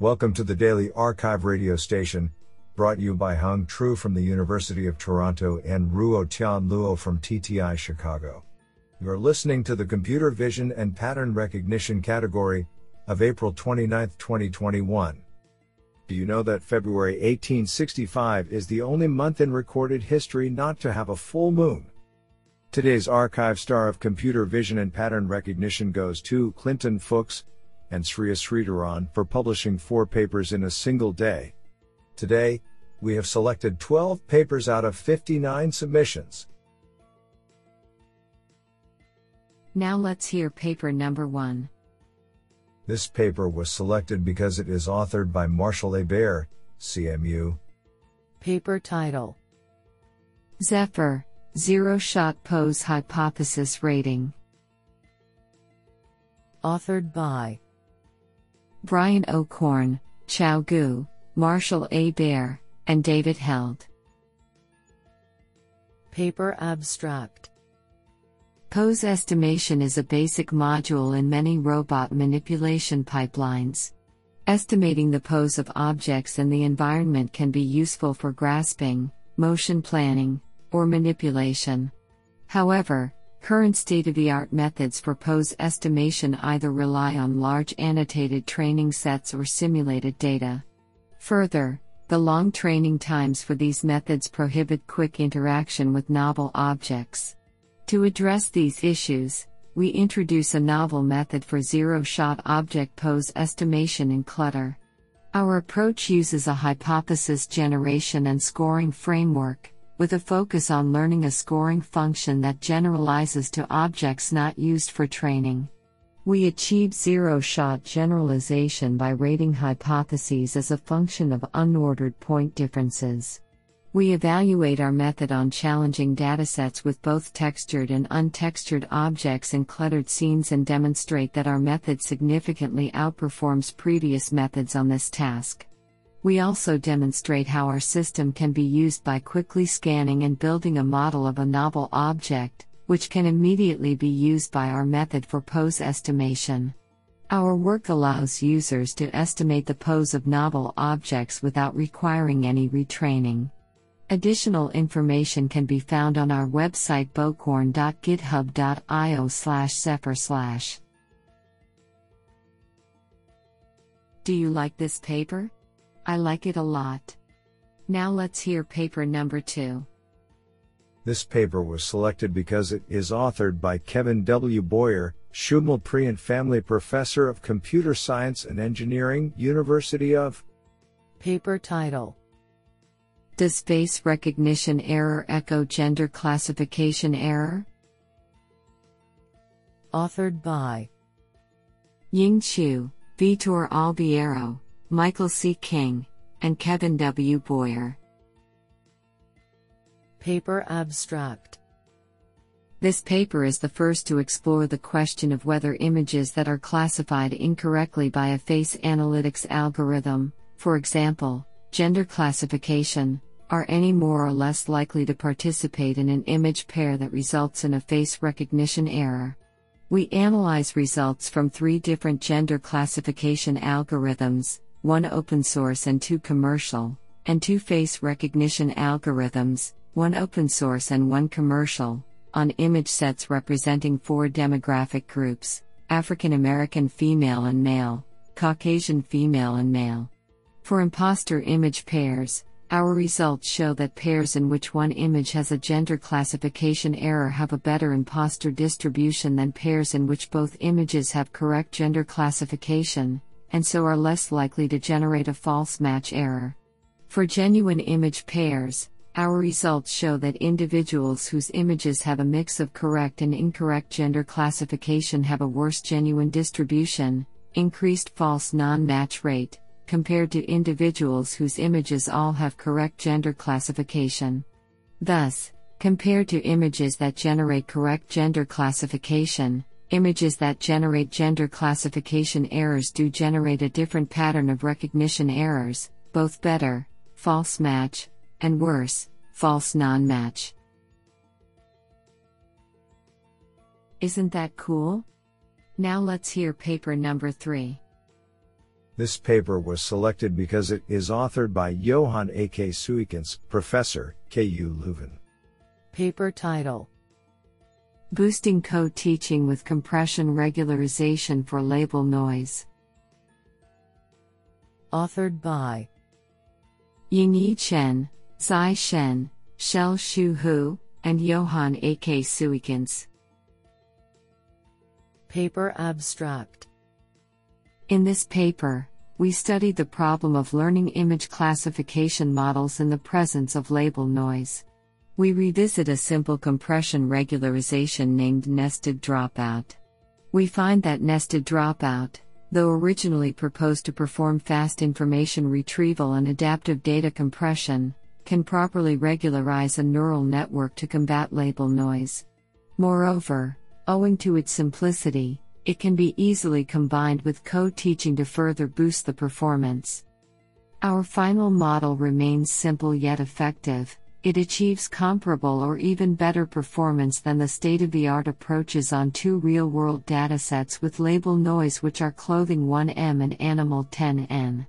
Welcome to the Daily Archive radio station, brought you by Hung Tru from the University of Toronto and Ruo Tian Luo from TTI Chicago. You're listening to the Computer Vision and Pattern Recognition category of April 29, 2021. Do you know that February 1865 is the only month in recorded history not to have a full moon? Today's archive star of Computer Vision and Pattern Recognition goes to Clinton Fuchs and Sria Sridharan for publishing 4 papers in a single day. Today, we have selected 12 papers out of 59 submissions. Now let's hear paper number 1. This paper was selected because it is authored by Marshall A. Baer, CMU. Paper title: Zephyr, Zero-Shot Pose Hypothesis Rating. Authored by Brian O'Korn, Chao Gu, Marshall A. Baer, and David Held. Paper abstract: Pose estimation is a basic module in many robot manipulation pipelines. Estimating the pose of objects and the environment can be useful for grasping, motion planning, or manipulation. However, current state-of-the-art methods for pose estimation either rely on large annotated training sets or simulated data. Further, the long training times for these methods prohibit quick interaction with novel objects. To address these issues, we introduce a novel method for zero-shot object pose estimation in clutter. Our approach uses a hypothesis generation and scoring framework, with a focus on learning a scoring function that generalizes to objects not used for training. We achieve zero-shot generalization by rating hypotheses as a function of unordered point differences. We evaluate our method on challenging datasets with both textured and untextured objects in cluttered scenes and demonstrate that our method significantly outperforms previous methods on this task. We also demonstrate how our system can be used by quickly scanning and building a model of a novel object, which can immediately be used by our method for pose estimation. Our work allows users to estimate the pose of novel objects without requiring any retraining. Additional information can be found on our website bokorn.github.io/zephyr/. Do you like this paper? I like it a lot. Now let's hear paper number 2. This paper was selected because it is authored by Kevin W. Boyer, Shumal Priant Family Professor of Computer Science and Engineering, University of. Paper title: Does Face Recognition Error Echo Gender Classification Error? Authored by Ying Chu, Vitor Albiero, Michael C. King, and Kevin W. Boyer. Paper abstract: This paper is the first to explore the question of whether images that are classified incorrectly by a face analytics algorithm, for example, gender classification, are any more or less likely to participate in an image pair that results in a face recognition error. We analyze results from 3 different gender classification algorithms, 1 open source and 2 commercial, and 2 face recognition algorithms, 1 open source and 1 commercial, on image sets representing 4 demographic groups: African American female and male, Caucasian female and male. For imposter image pairs, our results show that pairs in which one image has a gender classification error have a better imposter distribution than pairs in which both images have correct gender classification, and so are less likely to generate a false match error. For genuine image pairs, our results show that individuals whose images have a mix of correct and incorrect gender classification have a worse genuine distribution, increased false non-match rate, compared to individuals whose images all have correct gender classification. Thus, compared to images that generate correct gender classification, images that generate gender classification errors do generate a different pattern of recognition errors, both better, false match, and worse, false non-match. Isn't that cool? Now let's hear paper number 3. This paper was selected because it is authored by Johan A.K. Suykens, Professor, K.U. Leuven. Paper title: Boosting Co-Teaching with Compression Regularization for Label Noise. Authored by Yingyi Chen, Xi Shen, Shell Xu Hu, and Johan A.K. Suykens. Paper abstract: In this paper, we studied the problem of learning image classification models in the presence of label noise. We revisit a simple compression regularization named nested dropout. We find that nested dropout, though originally proposed to perform fast information retrieval and adaptive data compression, can properly regularize a neural network to combat label noise. Moreover, owing to its simplicity, it can be easily combined with co-teaching to further boost the performance. Our final model remains simple yet effective. It achieves comparable or even better performance than the state-of-the-art approaches on two real-world datasets with label noise, which are Clothing 1M and Animal 10N.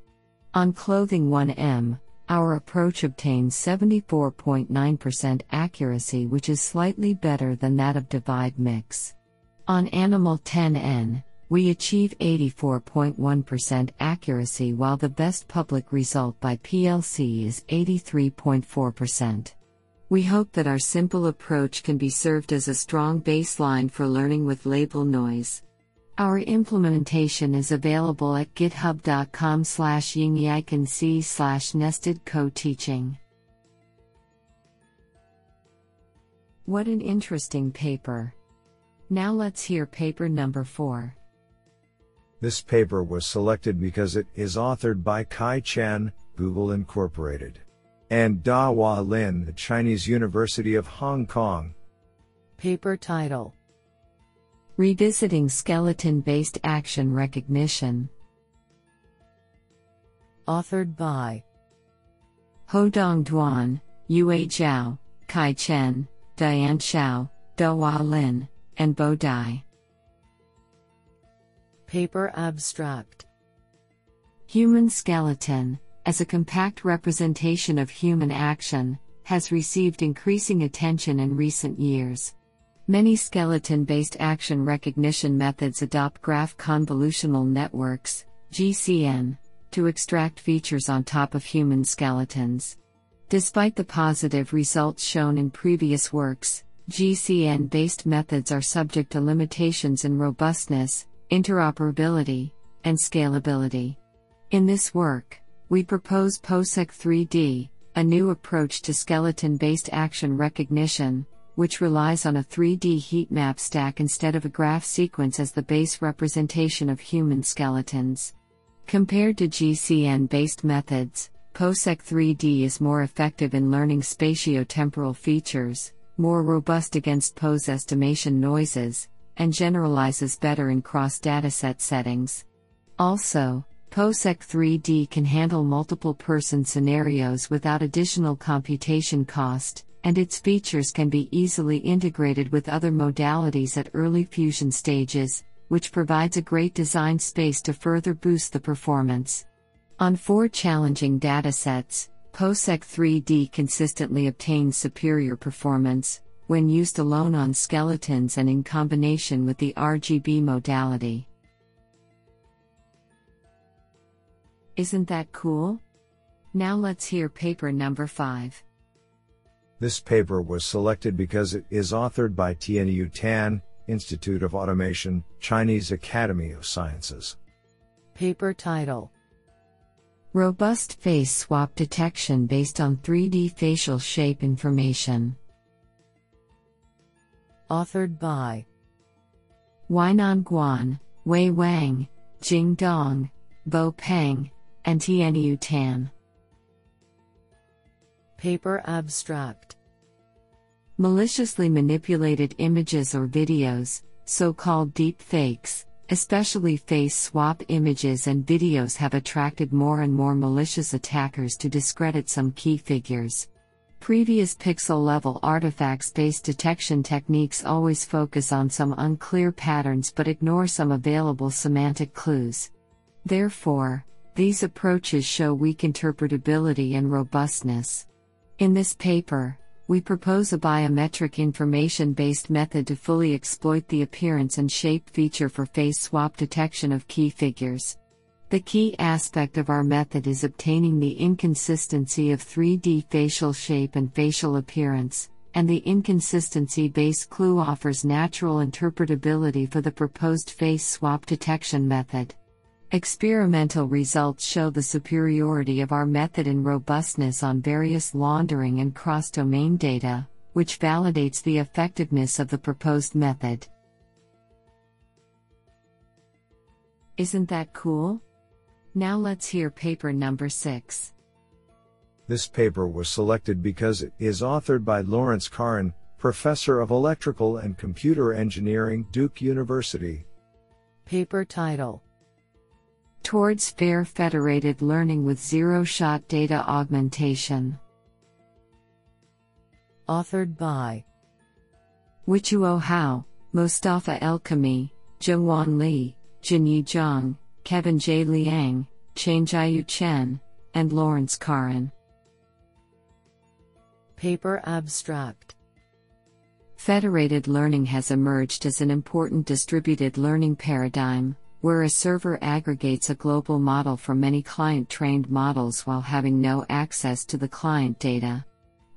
On Clothing 1M, our approach obtains 74.9% accuracy, which is slightly better than that of Divide Mix. On Animal 10N, we achieve 84.1% accuracy, while the best public result by PLC is 83.4%. We hope that our simple approach can be served as a strong baseline for learning with label noise. Our implementation is available at github.com/yingyichen/nestedcoteaching. What an interesting paper. Now let's hear paper number 4. This paper was selected because it is authored by Kai Chen, Google Incorporated, and Dahua Lin, the Chinese University of Hong Kong. Paper title: Revisiting Skeleton-Based Action Recognition. Authored by Haodong Duan, Yue Zhao, Kai Chen, Dian Shao, Dahua Lin, and Bo Dai. Paper abstract: Human skeleton, as a compact representation of human action, has received increasing attention in recent years. Many skeleton-based action recognition methods adopt graph convolutional networks (GCN) to extract features on top of human skeletons. Despite the positive results shown in previous works, GCN-based methods are subject to limitations in robustness, interoperability, and scalability. In this work, we propose PoseC3D, a new approach to skeleton-based action recognition, which relies on a 3D heat map stack instead of a graph sequence as the base representation of human skeletons. Compared to GCN-based methods, PoseC3D is more effective in learning spatiotemporal features, more robust against pose estimation noises, and generalizes better in cross-dataset settings. Also, PoseC3D can handle multiple person scenarios without additional computation cost, and its features can be easily integrated with other modalities at early fusion stages, which provides a great design space to further boost the performance. On 4 challenging datasets, PoseC3D consistently obtains superior performance when used alone on skeletons and in combination with the RGB modality. Isn't that cool? Now let's hear paper number 5. This paper was selected because it is authored by Tianyu Tan, Institute of Automation, Chinese Academy of Sciences. Paper title: Robust Face Swap Detection Based on 3D Facial Shape Information. Authored by Wainan Guan, Wei Wang, Jing Dong, Bo Peng, and Tianyu Tan. Paper abstract: Maliciously manipulated images or videos, so-called deep fakes, especially face swap images and videos, have attracted more and more malicious attackers to discredit some key figures. Previous pixel-level artifacts-based detection techniques always focus on some unclear patterns but ignore some available semantic clues. Therefore, These approaches show weak interpretability and robustness. In this paper, we propose a biometric information-based method to fully exploit the appearance and shape feature for face swap detection of key figures. The key aspect of our method is obtaining the inconsistency of 3D facial shape and facial appearance, and the inconsistency-based clue offers natural interpretability for the proposed face swap detection method. Experimental results show the superiority of our method in robustness on various laundering and cross-domain data, which validates the effectiveness of the proposed method. Isn't that cool? Now let's hear paper number 6. This paper was selected because it is authored by Lawrence Carin, Professor of Electrical and Computer Engineering, Duke University. Paper title: Towards Fair Federated Learning with Zero-Shot Data Augmentation. Authored by Wichuo Hao, Mostafa El-Kami, Zhengwan Li, Jinyi Zhang, Kevin J. Liang, Tianyu Chen, and Lawrence Carin. Paper abstract: Federated learning has emerged as an important distributed learning paradigm, where a server aggregates a global model from many client-trained models while having no access to the client data.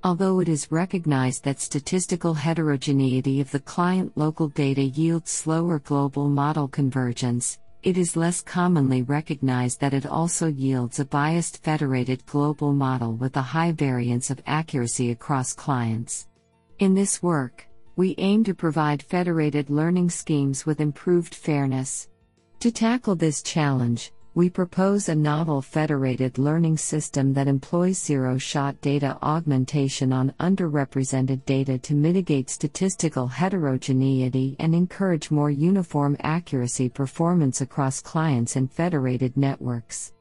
Although it is recognized that statistical heterogeneity of the client-local data yields slower global model convergence, it is less commonly recognized that it also yields a biased federated global model with a high variance of accuracy across clients. In this work, we aim to provide federated learning schemes with improved fairness. To tackle this challenge, we propose a novel federated learning system that employs zero-shot data augmentation on underrepresented data to mitigate statistical heterogeneity and encourage more uniform accuracy performance across clients and federated networks.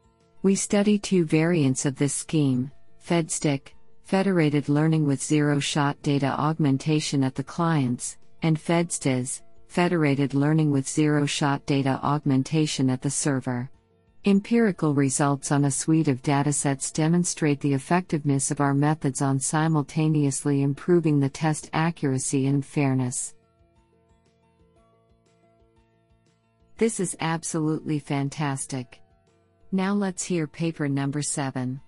We study two variants of this scheme: FedStick, federated learning with zero-shot data augmentation at the clients, and FedStiz, federated learning with zero-shot data augmentation at the server. Empirical results on a suite of datasets demonstrate the effectiveness of our methods on simultaneously improving the test accuracy and fairness. This is absolutely fantastic. Now let's hear paper number 7.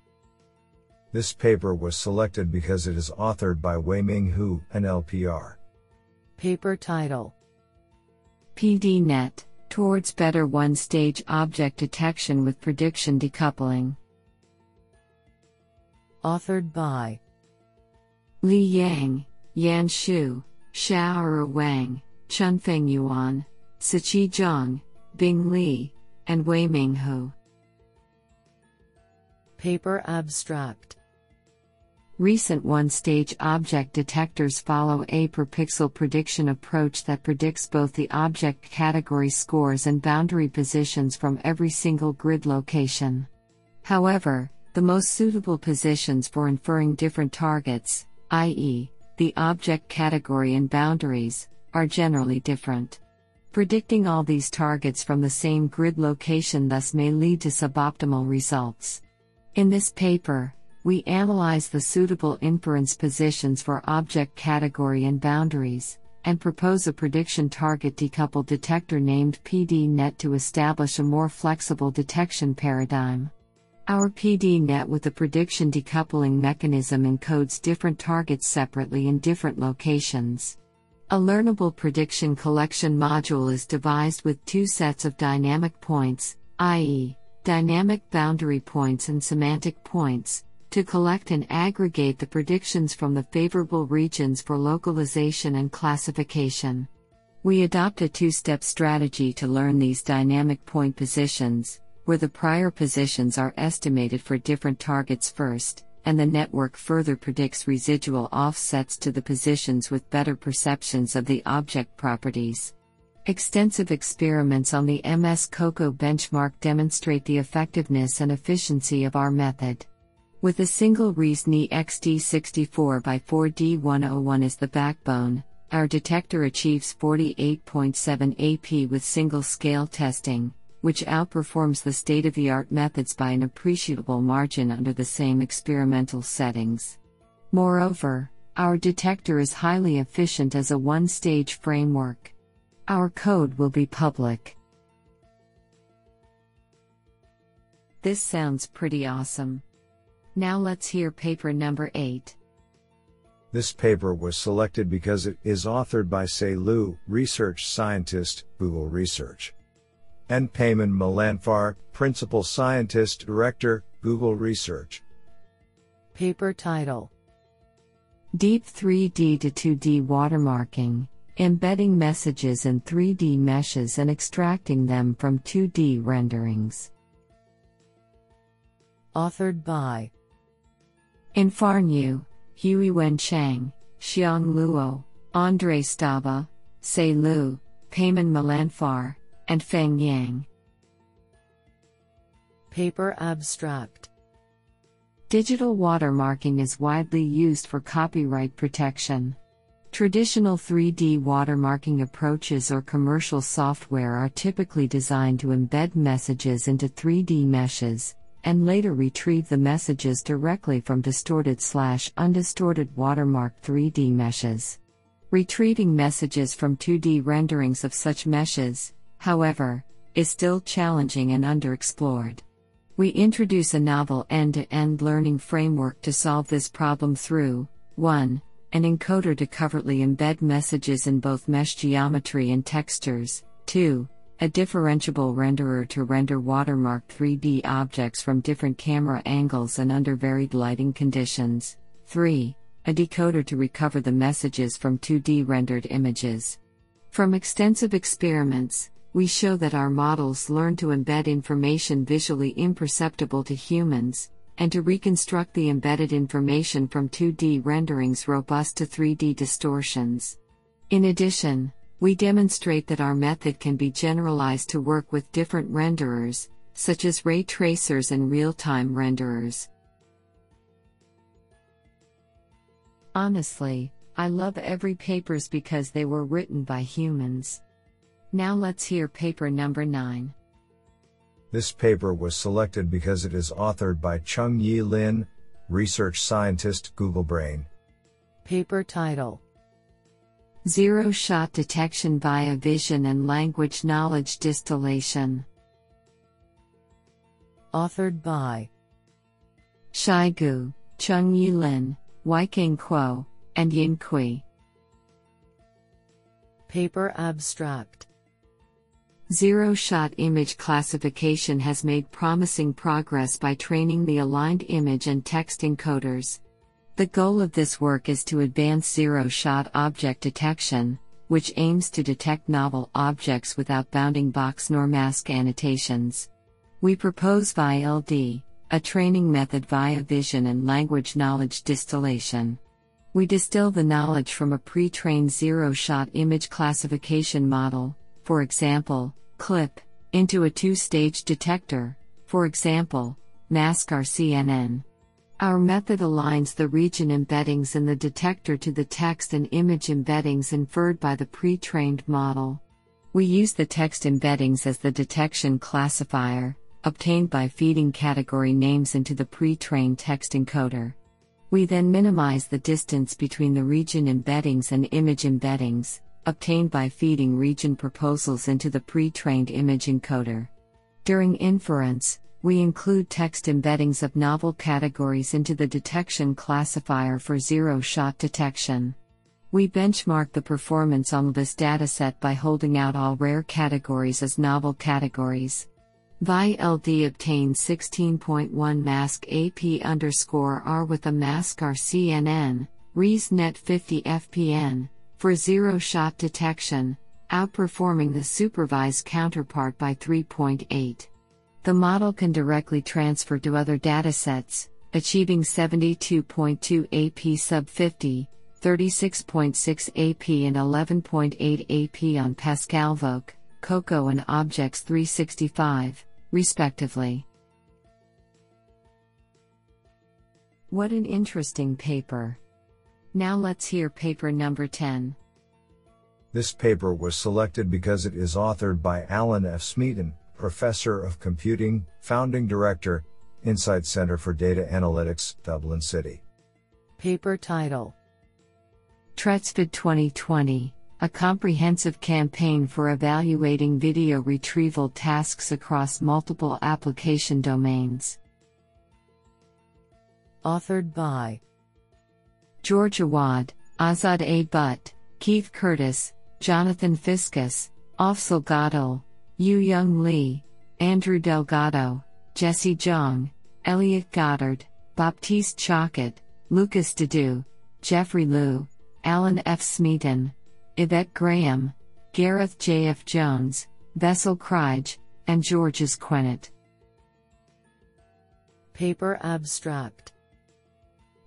This paper was selected because it is authored by Weiming Hu, an LPR. Paper title: PDNet, Towards Better One-Stage Object Detection with Prediction Decoupling. Authored by Li Yang, Yan Shu, Xiaoru Wang, Chunfeng Yuan, Siqi Zhang, Bing Li, and Weiming Hu. Paper abstract: Recent one-stage object detectors follow a per-pixel prediction approach that predicts both the object category scores and boundary positions from every single grid location. However, the most suitable positions for inferring different targets, i.e., the object category and boundaries, are generally different. Predicting all these targets from the same grid location thus may lead to suboptimal results. In this paper, we analyze the suitable inference positions for object category and boundaries, and propose a prediction target decoupled detector named PDNet to establish a more flexible detection paradigm. Our PDNet with the prediction decoupling mechanism encodes different targets separately in different locations. A learnable prediction collection module is devised with two sets of dynamic points, i.e., dynamic boundary points and semantic points, to collect and aggregate the predictions from the favorable regions for localization and classification. We adopt a two-step strategy to learn these dynamic point positions, where the prior positions are estimated for different targets first, and the network further predicts residual offsets to the positions with better perceptions of the object properties. Extensive experiments on the MS-COCO benchmark demonstrate the effectiveness and efficiency of our method. With a single ResNet XD64x4D101 as the backbone, our detector achieves 48.7 AP with single-scale testing, which outperforms the state-of-the-art methods by an appreciable margin under the same experimental settings. Moreover, our detector is highly efficient as a one-stage framework. Our code will be public. This sounds pretty awesome. Now let's hear paper number 8. This paper was selected because it is authored by Sei Lu, research scientist, Google Research, and Peyman Milanfar, principal scientist, director, Google Research. Paper title: Deep 3D to 2D watermarking, embedding messages in 3D meshes and extracting them from 2D renderings. Authored by Infarn Yu, Huiwen Chang, Xiang Luo, Andre Staba, Sei Lu, Peyman Milanfar, and Feng Yang. Paper abstract: Digital watermarking is widely used for copyright protection. Traditional 3D watermarking approaches or commercial software are typically designed to embed messages into 3D meshes, and later retrieve the messages directly from distorted/undistorted watermark 3D meshes. Retrieving messages from 2D renderings of such meshes, however, is still challenging and underexplored. We introduce a novel end-to-end learning framework to solve this problem through 1. An encoder to covertly embed messages in both mesh geometry and textures, 2. A differentiable renderer to render watermark 3D objects from different camera angles and under varied lighting conditions, 3. A decoder to recover the messages from 2D rendered images. From extensive experiments, we show that our models learn to embed information visually imperceptible to humans, and to reconstruct the embedded information from 2D renderings robust to 3D distortions. In addition, we demonstrate that our method can be generalized to work with different renderers, such as ray tracers and real-time renderers. Honestly, I love every papers because they were written by humans. Now let's hear paper number 9. This paper was selected because it is authored by Cheng-Yi Lin, research scientist, Google Brain. Paper title: Zero-shot detection via vision and language knowledge distillation. Authored by Chao Gu, Cheng-Yi Lin, Weiqing Kuo, and Ying Kui. Paper abstract: Zero-shot image classification has made promising progress by training the aligned image and text encoders. The goal of this work is to advance zero-shot object detection, which aims to detect novel objects without bounding box nor mask annotations. We propose VILD, a training method via vision and language knowledge distillation. We distill the knowledge from a pre-trained zero-shot image classification model, for example, CLIP, into a two-stage detector, for example, MASC-RCNN. Our method aligns the region embeddings in the detector to the text and image embeddings inferred by the pre-trained model. We use the text embeddings as the detection classifier, obtained by feeding category names into the pre-trained text encoder. We then minimize the distance between the region embeddings and image embeddings, obtained by feeding region proposals into the pre-trained image encoder. During inference, we include text embeddings of novel categories into the detection classifier for zero-shot detection. We benchmark the performance on this dataset by holding out all rare categories as novel categories. VILD obtains 16.1 mask AP_R with a mask RCNN, ResNet 50 FPN, for zero-shot detection, outperforming the supervised counterpart by 3.8. The model can directly transfer to other datasets, achieving 72.2 AP sub 50, 36.6 AP and 11.8 AP on PascalVoc, COCO and Objects 365, respectively. What an interesting paper. Now let's hear paper number 10. This paper was selected because it is authored by Alan F. Smeaton, Professor of Computing, Founding Director, Insight Center for Data Analytics, Dublin City. Paper title: TRETSVID 2020, a comprehensive campaign for evaluating video retrieval tasks across multiple application domains. Authored by George Awad, Azad A. Butt, Keith Curtis, Jonathan Fiskus, Afzal Gadol, Yu-Young Lee, Andrew Delgado, Jesse Jong, Elliot Goddard, Baptiste Chocket, Lucas Dedue, Jeffrey Liu, Alan F. Smeaton, Yvette Graham, Gareth J. F. Jones, Vessel Krige, and Georges Quennett. Paper abstract: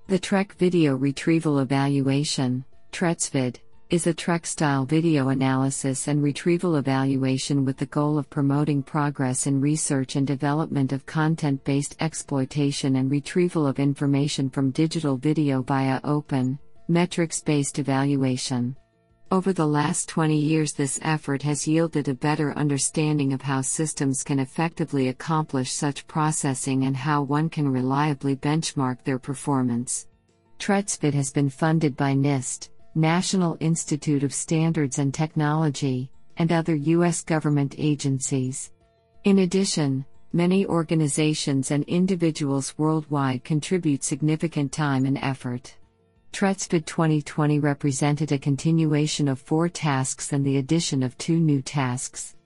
The TREC Video Retrieval Evaluation, TRETSVID, is a TREC-style video analysis and retrieval evaluation with the goal of promoting progress in research and development of content-based exploitation and retrieval of information from digital video via open, metrics-based evaluation. Over the last 20 years, this effort has yielded a better understanding of how systems can effectively accomplish such processing and how one can reliably benchmark their performance. TRETSVID has been funded by NIST, National Institute of Standards and Technology, and other U.S. government agencies. In addition, many organizations and individuals worldwide contribute significant time and effort. TRETSVID 2020 represented a continuation of 4 tasks and the addition of 2 new tasks.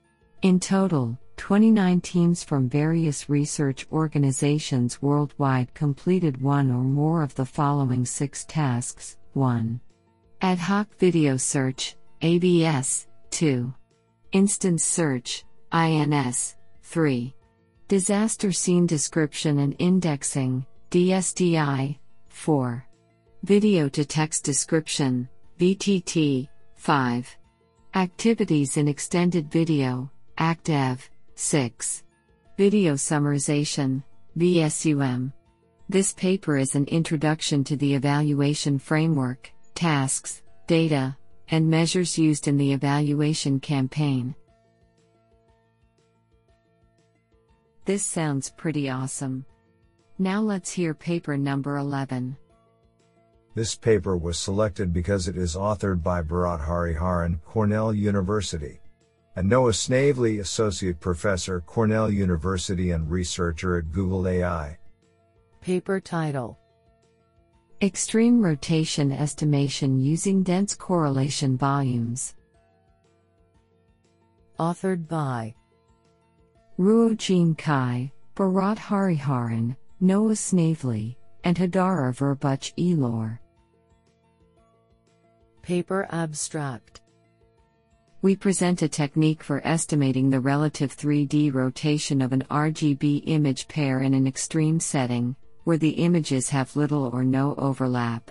In total, 29 teams from various research organizations worldwide completed one or more of the following 6 tasks: 1. Ad hoc video search, AVS, 2. Instance search, INS, 3. Disaster scene description and indexing, DSDI, 4. Video to text description, VTT, 5. Activities in extended video, ACTEV, 6. Video summarization, VSUM. This paper is an introduction to the evaluation framework, tasks, data, and measures used in the evaluation campaign. This sounds pretty awesome. Now let's hear paper number 11. This paper was selected because it is authored by Bharat Hariharan, Cornell University, and Noah Snavely, Associate Professor, Cornell University and researcher at Google AI. Paper title: Extreme Rotation Estimation Using Dense Correlation Volumes. Authored by Ruojin Kai, Bharat Hariharan, Noah Snavely, and Hadara Verbuch Elor. Paper abstract: We present a technique for estimating the relative 3D rotation of an RGB image pair in an extreme setting, where the images have little or no overlap.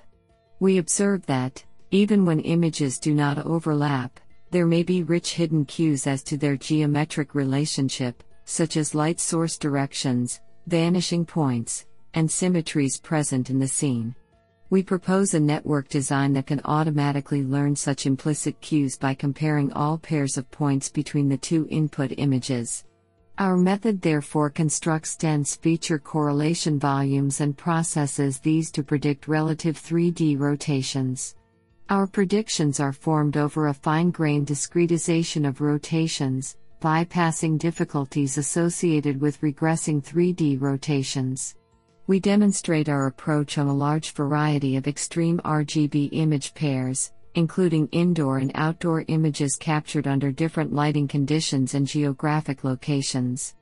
We observe that, even when images do not overlap, there may be rich hidden cues as to their geometric relationship, such as light source directions, vanishing points, and symmetries present in the scene. We propose a network design that can automatically learn such implicit cues by comparing all pairs of points between the 2 input images. Our method therefore constructs dense feature correlation volumes and processes these to predict relative 3D rotations. Our predictions are formed over a fine-grained discretization of rotations, bypassing difficulties associated with regressing 3D rotations. We demonstrate our approach on a large variety of extreme RGB image pairs, including indoor and outdoor images captured under different lighting conditions and geographic locations.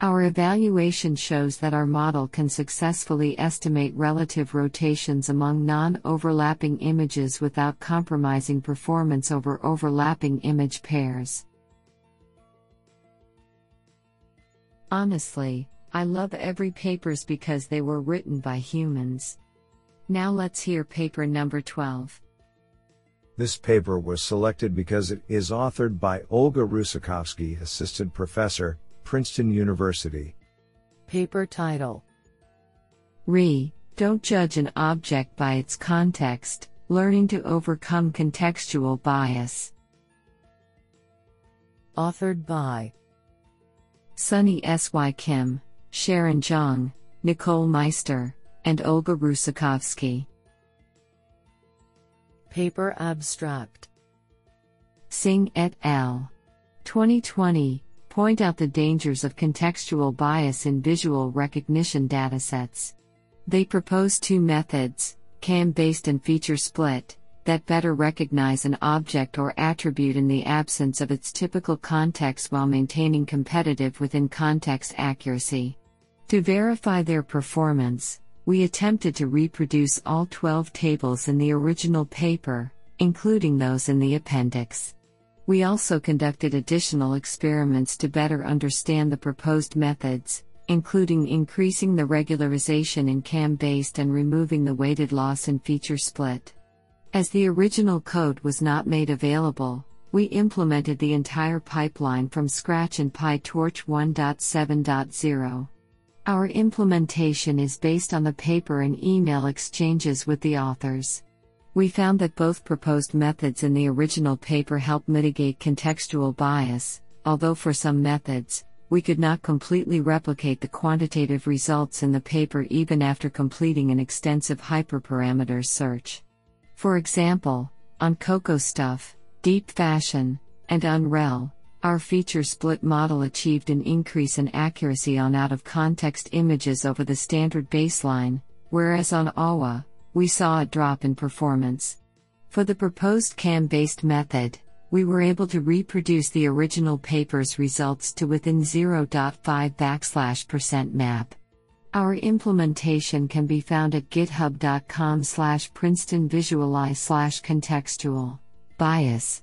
Our evaluation shows that our model can successfully estimate relative rotations among non-overlapping images without compromising performance over overlapping image pairs. Honestly, I love every papers because they were written by humans. Now let's hear paper number 12. This paper was selected because it is authored by Olga Rusikovsky, Assistant Professor, Princeton University. Paper title: Don't Judge an Object by Its Context, Learning to Overcome Contextual Bias. Authored by Sunny S.Y. Kim, Sharon Zhang, Nicole Meister, and Olga Rusakovsky. Paper abstract. Singh et al. 2020 point out the dangers of contextual bias in visual recognition datasets. They propose two methods, CAM-based and feature split, that better recognize an object or attribute in the absence of its typical context while maintaining competitive within-context accuracy. To verify their performance, we attempted to reproduce all 12 tables in the original paper, including those in the appendix. We also conducted additional experiments to better understand the proposed methods, including increasing the regularization in CAM-based and removing the weighted loss in feature split. As the original code was not made available, we implemented the entire pipeline from scratch in PyTorch 1.7.0. Our implementation is based on the paper and email exchanges with the authors. We found that both proposed methods in the original paper help mitigate contextual bias, although for some methods, we could not completely replicate the quantitative results in the paper even after completing an extensive hyperparameter search. For example, on Coco Stuff, Deep Fashion, and Unrel, our feature split model achieved an increase in accuracy on out-of-context images over the standard baseline, whereas on AWA, we saw a drop in performance. For the proposed CAM-based method, we were able to reproduce the original paper's results to within 0.5%map. Our implementation can be found at github.com/princetonvisualize/contextual-bias.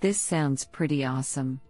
This sounds pretty awesome.